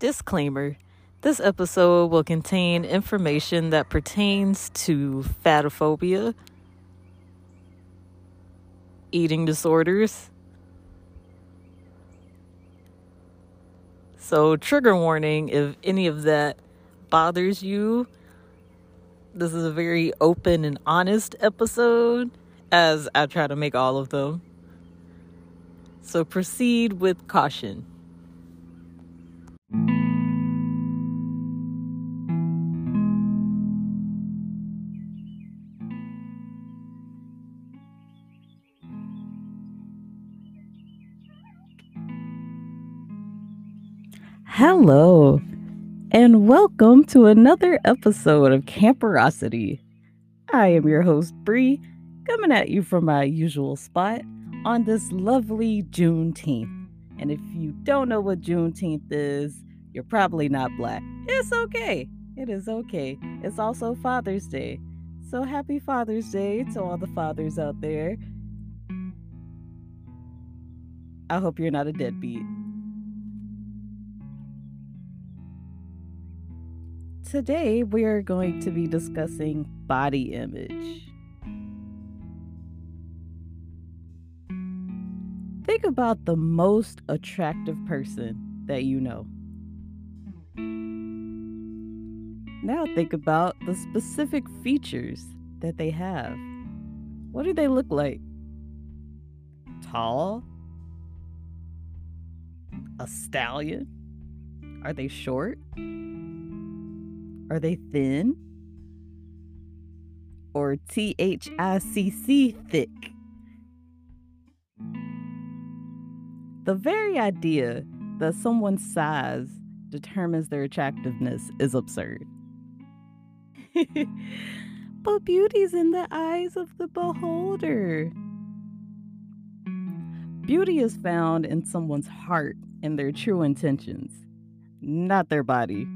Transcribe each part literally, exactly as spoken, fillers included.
Disclaimer, this episode will contain information that pertains to fatophobia, eating disorders, so trigger warning if any of that bothers you. This is a very open and honest episode, as I try to make all of them, so proceed with caution. Hello, and welcome to another episode of Camperosity. I am your host, Bree, coming at you from my usual spot on this lovely Juneteenth. And if you don't know what Juneteenth is, you're probably not Black. It's okay. It is okay. It's also Father's Day. So happy Father's Day to all the fathers out there. I hope you're not a deadbeat. Today, we are going to be discussing body image. Think about the most attractive person that you know. Now think about the specific features that they have. What do they look like? Tall? A stallion? Are they short? Are they thin? Or T H I C C thick? The very idea that someone's size determines their attractiveness is absurd. But beauty's in the eyes of the beholder. Beauty is found in someone's heart and their true intentions, not their body.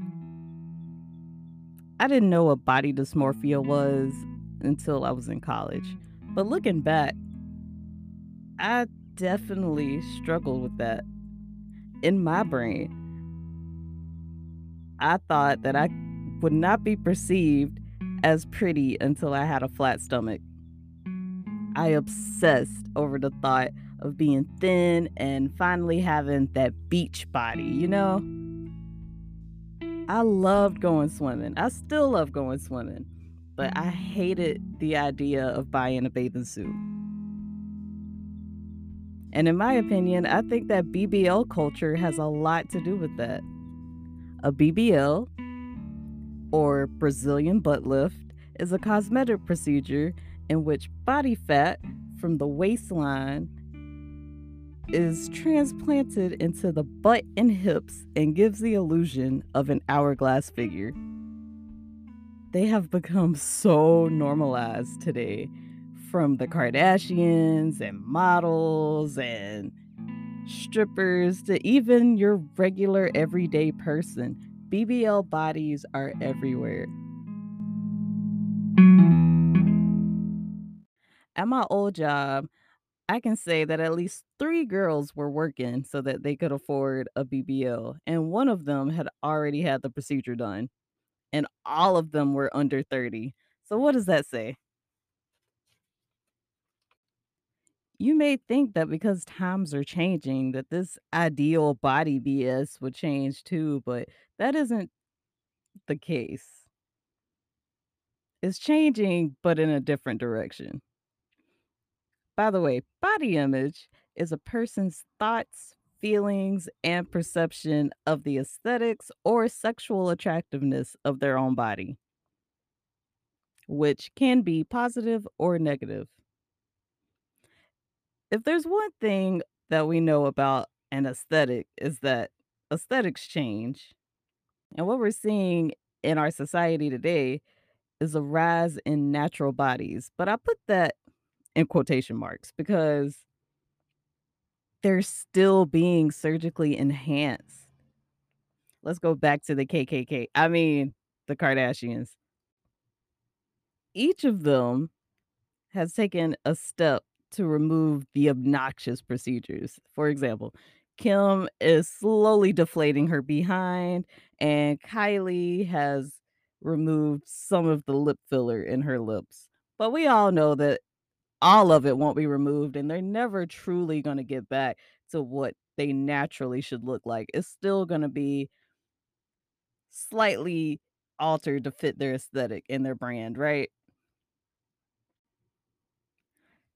I didn't know what body dysmorphia was until I was in college. But looking back, I definitely struggled with that. In my brain, I thought that I would not be perceived as pretty until I had a flat stomach. I obsessed over the thought of being thin and finally having that beach body, you know? I loved going swimming. I still love going swimming. But I hated the idea of buying a bathing suit. And in my opinion, I think that B B L culture has a lot to do with that. A B B L, or Brazilian butt lift, is a cosmetic procedure in which body fat from the waistline is transplanted into the butt and hips and gives the illusion of an hourglass figure. They have become so normalized today from the Kardashians and models and strippers to even your regular everyday person. B B L bodies are everywhere. At my old job, I can say that at least three girls were working so that they could afford a B B L, and one of them had already had the procedure done, and all of them were under thirty. So what does that say? You may think that because times are changing that this ideal body B S would change too, but that isn't the case. It's changing, but in a different direction. By the way, body image is a person's thoughts, feelings, and perception of the aesthetics or sexual attractiveness of their own body, which can be positive or negative. If there's one thing that we know about an aesthetic, is that aesthetics change. And what we're seeing in our society today is a rise in natural bodies. But I put that in quotation marks because they're still being surgically enhanced. Let's go back to the K K K. I mean, the Kardashians. Each of them has taken a step to remove the obnoxious procedures. For example, Kim is slowly deflating her behind, and Kylie has removed some of the lip filler in her lips. But we all know that all of it won't be removed, and they're never truly going to get back to what they naturally should look like. It's still going to be slightly altered to fit their aesthetic and their brand, right?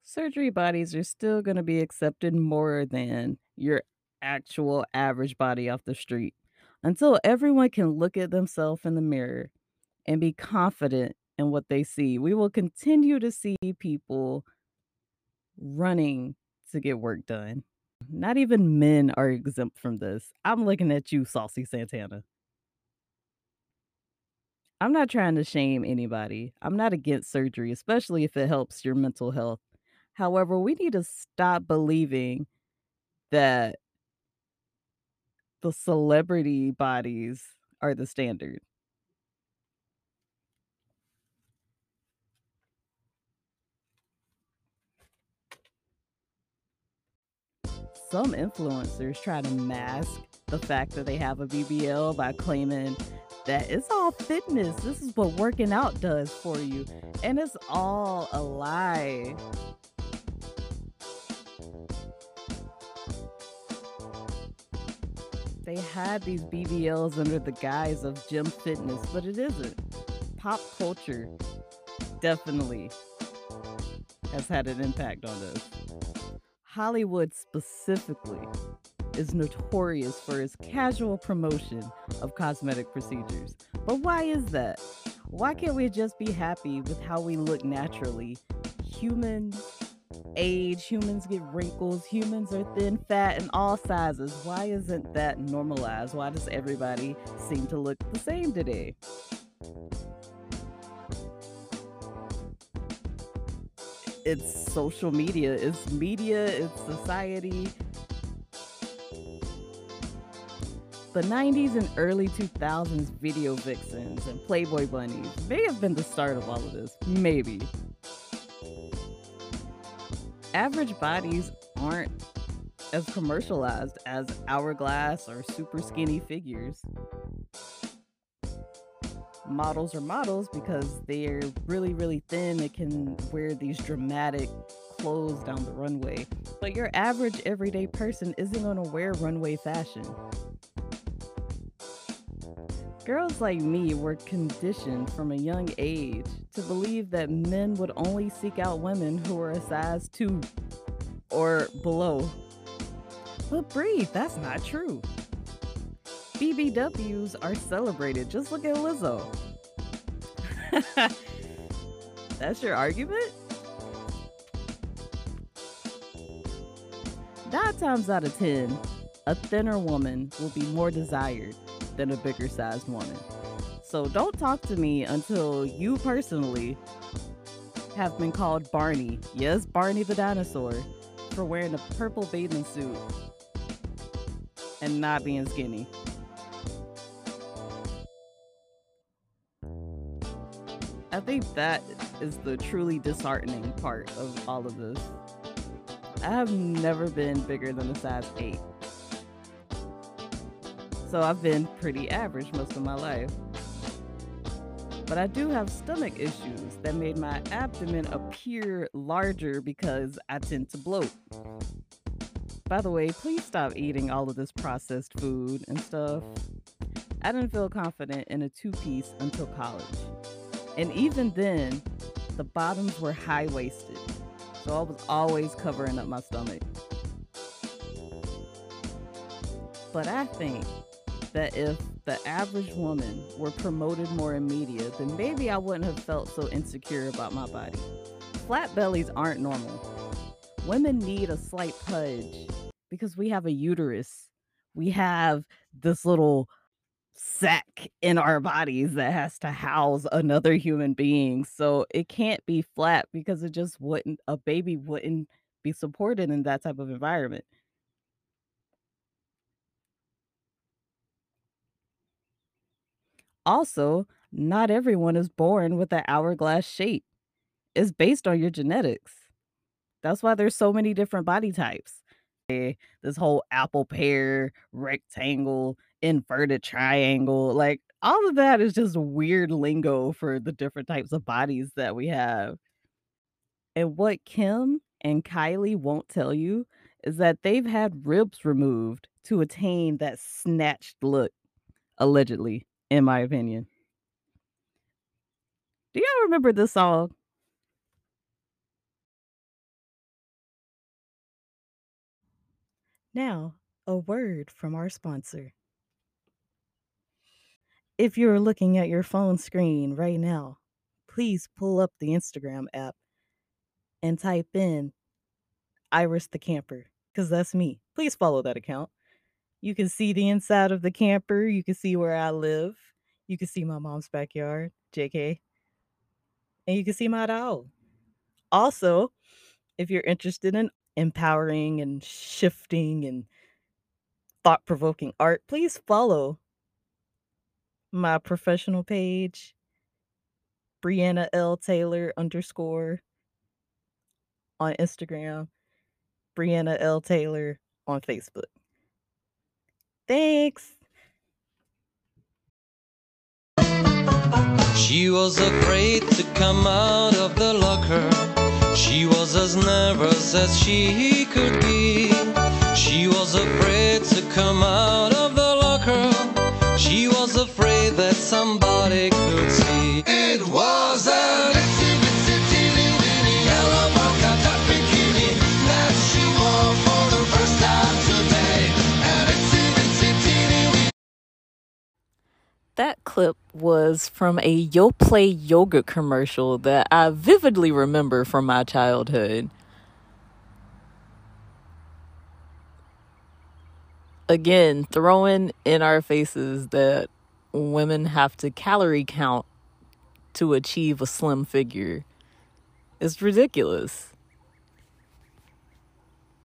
Surgery bodies are still going to be accepted more than your actual average body off the street until everyone can look at themselves in the mirror and be confident in what they see. We will continue to see people running to get work done. Not even men are exempt from this. I'm looking at you, Saucy Santana. I'm not trying to shame anybody. I'm not against surgery, especially if it helps your mental health. However, we need to stop believing that the celebrity bodies are the standard. Some influencers try to mask the fact that they have a B B L by claiming that it's all fitness. This is what working out does for you. And it's all a lie. They had these B B Ls under the guise of gym fitness, but it isn't. Pop culture definitely has had an impact on us. Hollywood specifically is notorious for its casual promotion of cosmetic procedures. But why is that? Why can't we just be happy with how we look naturally? Humans age, humans get wrinkles, humans are thin, fat, and all sizes. Why isn't that normalized? Why does everybody seem to look the same today? It's social media, it's media, it's society. The nineties and early two thousands video vixens and Playboy bunnies may have been the start of all of this, maybe. Average bodies aren't as commercialized as hourglass or super skinny figures. Models are models because they're really, really thin and can wear these dramatic clothes down the runway. But your average everyday person isn't going to wear runway fashion. Girls like me were conditioned from a young age to believe that men would only seek out women who were a size two or below. But Bree, that's not true. B B Ws are celebrated. Just look at Lizzo. That's your argument? Nine times out of ten, a thinner woman will be more desired than a bigger sized woman. So don't talk to me until you personally have been called Barney. Yes, Barney the dinosaur, for wearing a purple bathing suit and not being skinny. I think that is the truly disheartening part of all of this. I have never been bigger than a size eight. So I've been pretty average most of my life. But I do have stomach issues that made my abdomen appear larger because I tend to bloat. By the way, please stop eating all of this processed food and stuff. I didn't feel confident in a two-piece until college. And even then, the bottoms were high-waisted, so I was always covering up my stomach. But I think that if the average woman were promoted more in media, then maybe I wouldn't have felt so insecure about my body. Flat bellies aren't normal. Women need a slight pudge because we have a uterus. We have this little sack in our bodies that has to house another human being, so it can't be flat because it just wouldn't a baby wouldn't be supported in that type of environment. Also, not everyone is born with an hourglass shape. It's based on your genetics. That's why there's so many different body types. this whole apple pear rectangle inverted triangle, like all of that is just weird lingo for the different types of bodies that we have. And what Kim and Kylie won't tell you is that they've had ribs removed to attain that snatched look, allegedly, in my opinion. Do y'all remember this song? Now, a word from our sponsor. If you're looking at your phone screen right now, please pull up the Instagram app and type in Iris the Camper, because that's me. Please follow that account. You can see the inside of the camper. You can see where I live. You can see my mom's backyard, J K. And you can see my dog. Also, if you're interested in empowering and shifting and thought-provoking art, please follow my professional page, Brianna L. Taylor underscore on Instagram, Brianna L. Taylor on Facebook. Thanks. She was afraid to come out of the locker. She was as nervous as she could be. She was afraid to come out of the locker. She was afraid that somebody could see. It was an That clip was from a Yoplait yoga commercial that I vividly remember from my childhood. Again, throwing in our faces that women have to calorie count to achieve a slim figure. It's ridiculous.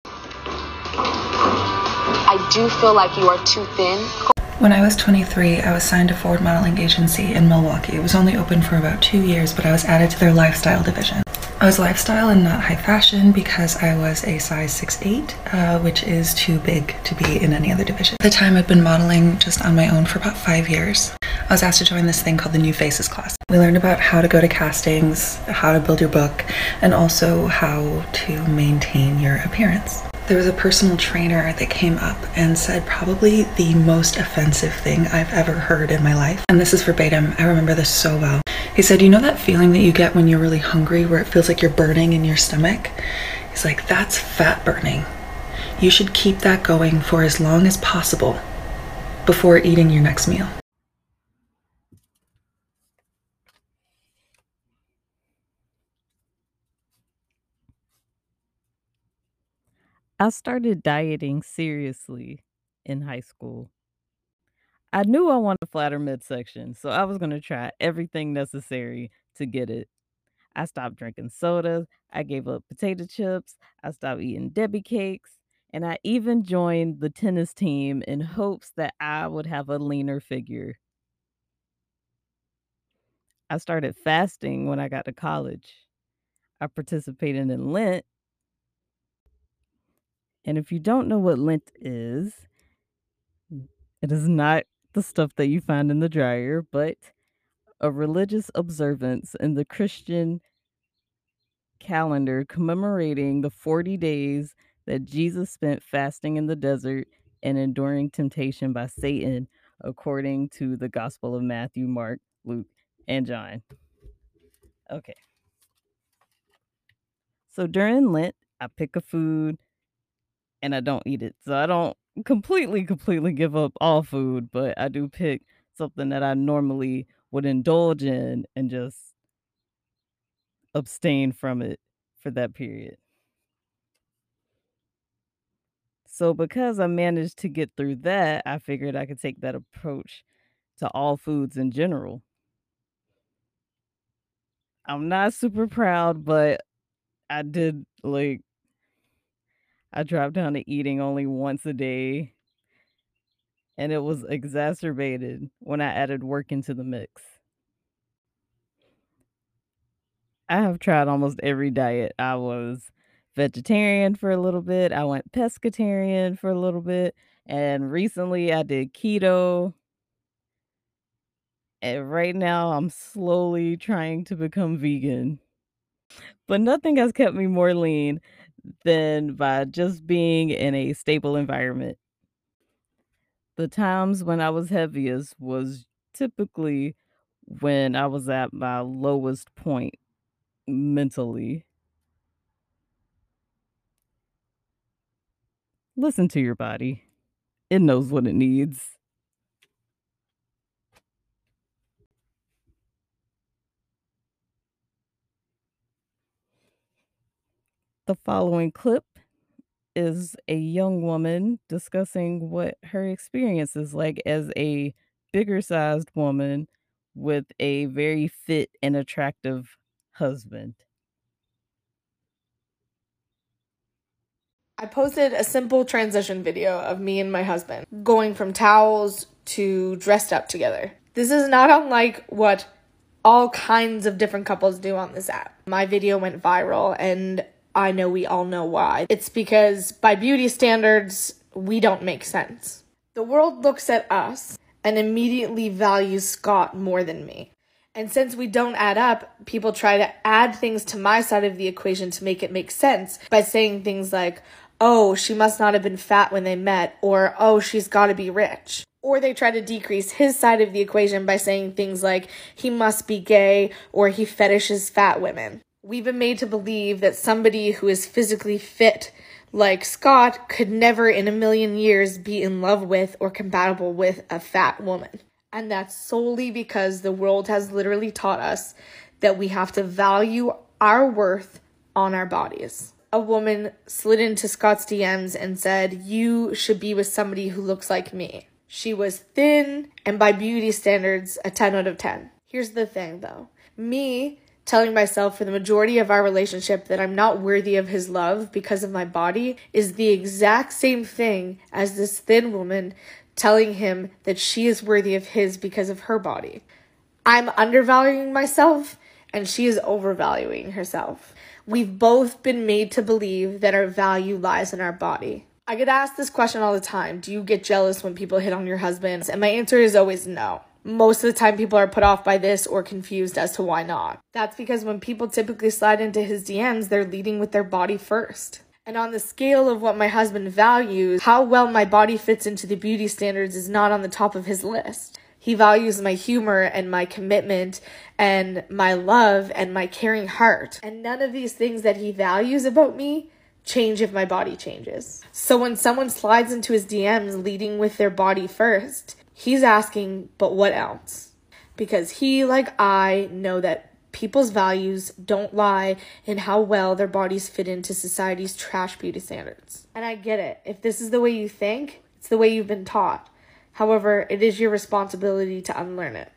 I do feel like you are too thin. When I was twenty-three, I was signed to Ford Modeling Agency in Milwaukee. It was only open for about two years, but I was added to their lifestyle division. I was lifestyle and not high fashion because I was a size six eight, uh, which is too big to be in any other division. At the time, I'd been modeling just on my own for about five years. I was asked to join this thing called the New Faces class. We learned about how to go to castings, how to build your book, and also how to maintain your appearance. There was a personal trainer that came up and said probably the most offensive thing I've ever heard in my life. And this is verbatim. I remember this so well. He said, you know that feeling that you get when you're really hungry where it feels like you're burning in your stomach? He's like, that's fat burning. You should keep that going for as long as possible before eating your next meal. I started dieting seriously in high school. I knew I wanted a flatter midsection, so I was going to try everything necessary to get it. I stopped drinking sodas, I gave up potato chips, I stopped eating Debbie cakes, and I even joined the tennis team in hopes that I would have a leaner figure. I started fasting when I got to college. I participated in Lent. And if you don't know what Lent is, it is not the stuff that you find in the dryer, but a religious observance in the Christian calendar commemorating the forty days that Jesus spent fasting in the desert and enduring temptation by Satan, according to the Gospel of Matthew, Mark, Luke, and John. Okay. So during Lent, I pick a food, and I don't eat it. So I don't completely, completely give up all food, but I do pick something that I normally would indulge in and just abstain from it for that period. So because I managed to get through that, I figured I could take that approach to all foods in general. I'm not super proud, but I did like I dropped down to eating only once a day, and it was exacerbated when I added work into the mix. I have tried almost every diet. I was vegetarian for a little bit. I went pescatarian for a little bit. And recently I did keto. And right now I'm slowly trying to become vegan. But nothing has kept me more lean than by just being in a stable environment. The times when I was heaviest was typically when I was at my lowest point mentally. Listen to your body. It knows what it needs. The following clip is a young woman discussing what her experience is like as a bigger sized woman with a very fit and attractive husband. I posted a simple transition video of me and my husband going from towels to dressed up together. This is not unlike what all kinds of different couples do on this app. My video went viral, and I know we all know why. It's because by beauty standards, we don't make sense. The world looks at us and immediately values Scott more than me. And since we don't add up, people try to add things to my side of the equation to make it make sense by saying things like, oh, she must not have been fat when they met, or oh, she's gotta be rich. Or they try to decrease his side of the equation by saying things like, he must be gay, or he fetishes fat women. We've been made to believe that somebody who is physically fit like Scott could never in a million years be in love with or compatible with a fat woman. And that's solely because the world has literally taught us that we have to value our worth on our bodies. A woman slid into Scott's D Ms and said, "You should be with somebody who looks like me." She was thin and by beauty standards, a ten out of ten. Here's the thing though. Me telling myself for the majority of our relationship that I'm not worthy of his love because of my body is the exact same thing as this thin woman telling him that she is worthy of his because of her body. I'm undervaluing myself and she is overvaluing herself. We've both been made to believe that our value lies in our body. I get asked this question all the time. Do you get jealous when people hit on your husbands? And my answer is always no. Most of the time people are put off by this or confused as to why not. That's because when people typically slide into his D Ms, they're leading with their body first. And on the scale of what my husband values, how well my body fits into the beauty standards is not on the top of his list. He values my humor and my commitment and my love and my caring heart. And none of these things that he values about me change if my body changes. So when someone slides into his D Ms leading with their body first, he's asking, but what else? Because he, like I, know that people's values don't lie in how well their bodies fit into society's trash beauty standards. And I get it. If this is the way you think, it's the way you've been taught. However, it is your responsibility to unlearn it.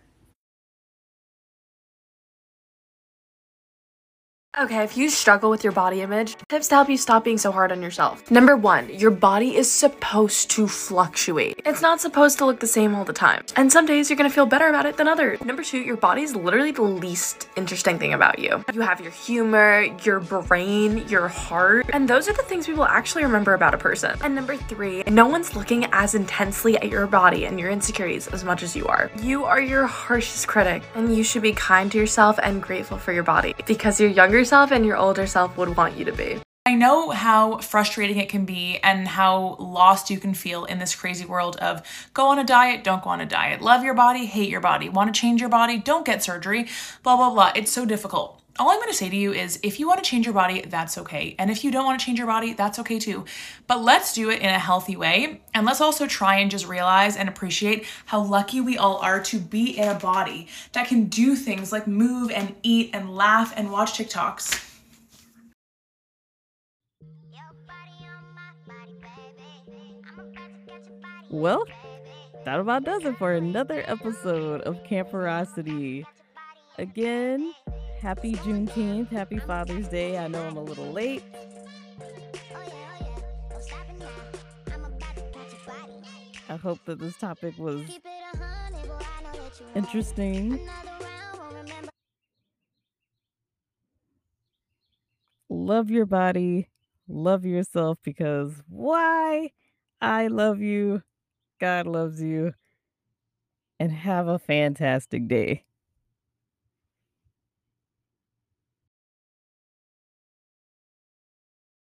Okay, if you struggle with your body image, tips to help you stop being so hard on yourself. Number one, your body is supposed to fluctuate. It's not supposed to look the same all the time. And some days you're gonna feel better about it than others. Number two, your body is literally the least interesting thing about you. You have your humor, your brain, your heart, and those are the things people actually remember about a person. And number three, no one's looking as intensely at your body and your insecurities as much as you are. You are your harshest critic, and you should be kind to yourself and grateful for your body because you're younger yourself and your older self would want you to be. I know how frustrating it can be and how lost you can feel in this crazy world of go on a diet, don't go on a diet, love your body, hate your body, want to change your body, don't get surgery, blah, blah, blah. It's so difficult. All I'm gonna say to you is if you wanna change your body, that's okay. And if you don't wanna change your body, that's okay too. But let's do it in a healthy way. And let's also try and just realize and appreciate how lucky we all are to be in a body that can do things like move and eat and laugh and watch TikToks. Well, that about does it for another episode of Camperosity. Again, happy Juneteenth, happy Father's Day. I know I'm a little late. I hope that this topic was interesting. Love your body, Love yourself, because why? I love you. God loves you. And have a fantastic day.